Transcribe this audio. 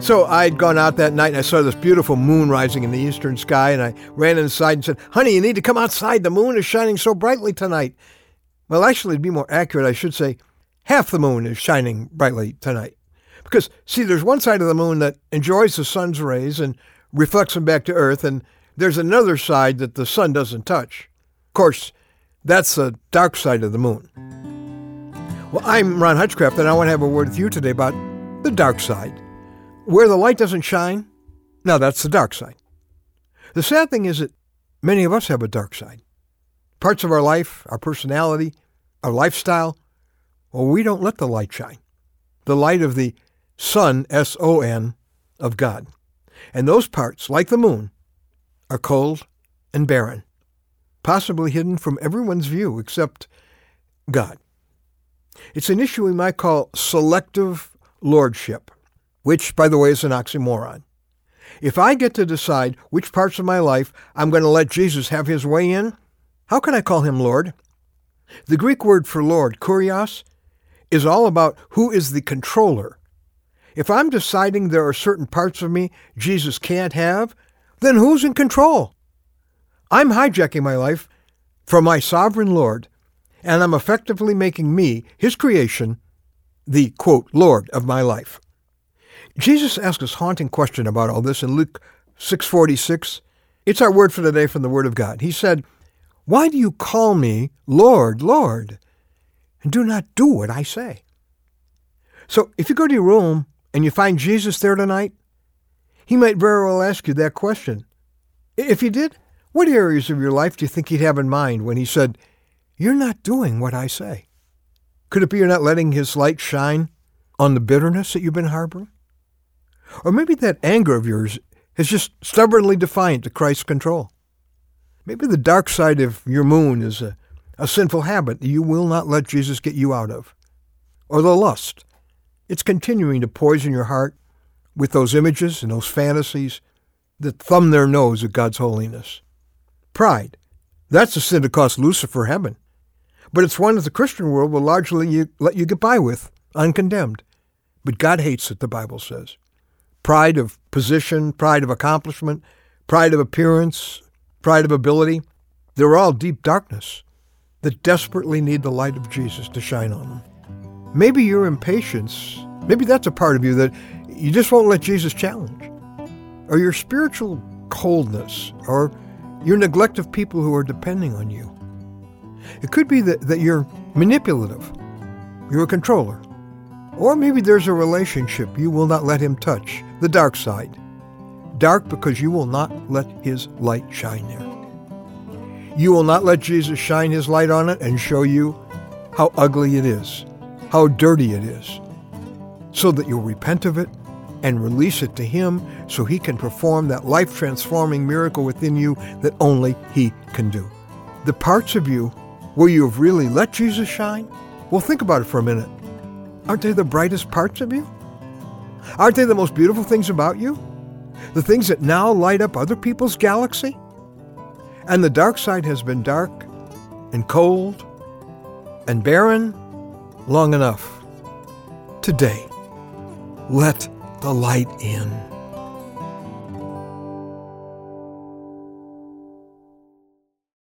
So I'd gone out that night and I saw this beautiful moon rising in the eastern sky, and I ran inside and said, "Honey, you need to come outside. The moon is shining so brightly tonight." Well, actually, to be more accurate, I should say half the moon is shining brightly tonight. Because, see, there's one side of the moon that enjoys the sun's rays and reflects them back to Earth, and there's another side that the sun doesn't touch. Of course, that's the dark side of the moon. Well, I'm Ron Hutchcraft, and I want to have a word with you today about the dark side. Where the light doesn't shine, now that's the dark side. The sad thing is that many of us have a dark side. Parts of our life, our personality, our lifestyle, well, we don't let the light shine. The light of the sun, S-O-N, of God. And those parts, like the moon, are cold and barren, possibly hidden from everyone's view except God. It's an issue we might call selective lordship, which, by the way, is an oxymoron. If I get to decide which parts of my life I'm going to let Jesus have his way in, how can I call him Lord? The Greek word for Lord, kurios, is all about who is the controller. If I'm deciding there are certain parts of me Jesus can't have, then who's in control? I'm hijacking my life from my sovereign Lord, and I'm effectively making me, his creation, the, quote, Lord of my life. Jesus asks us a haunting question about all this in Luke 6:46. It's our word for the day from the Word of God. He said, "Why do you call me Lord, Lord, and do not do what I say?" So if you go to your room and you find Jesus there tonight, he might very well ask you that question. If he did, what areas of your life do you think he'd have in mind when he said, "You're not doing what I say"? Could it be you're not letting his light shine on the bitterness that you've been harboring? Or maybe that anger of yours is just stubbornly defiant to Christ's control. Maybe the dark side of your moon is a sinful habit that you will not let Jesus get you out of. Or the lust. It's continuing to poison your heart with those images and those fantasies that thumb their nose at God's holiness. Pride. That's a sin that cost Lucifer heaven. But it's one that the Christian world will largely let you get by with, uncondemned. But God hates it, the Bible says. Pride of position, pride of accomplishment, pride of appearance, pride of ability. They're all deep darkness that desperately need the light of Jesus to shine on them. Maybe your impatience, maybe that's a part of you that you just won't let Jesus challenge. Or your spiritual coldness, or your neglect of people who are depending on you. It could be that you're manipulative, you're a controller. Or maybe there's a relationship you will not let him touch, the dark side. Dark because you will not let his light shine there. You will not let Jesus shine his light on it and show you how ugly it is, how dirty it is, so that you'll repent of it and release it to him so he can perform that life-transforming miracle within you that only he can do. The parts of you where you have really let Jesus shine, well, think about it for a minute. Aren't they the brightest parts of you? Aren't they the most beautiful things about you? The things that now light up other people's galaxy? And the dark side has been dark and cold and barren long enough. Today, let the light in.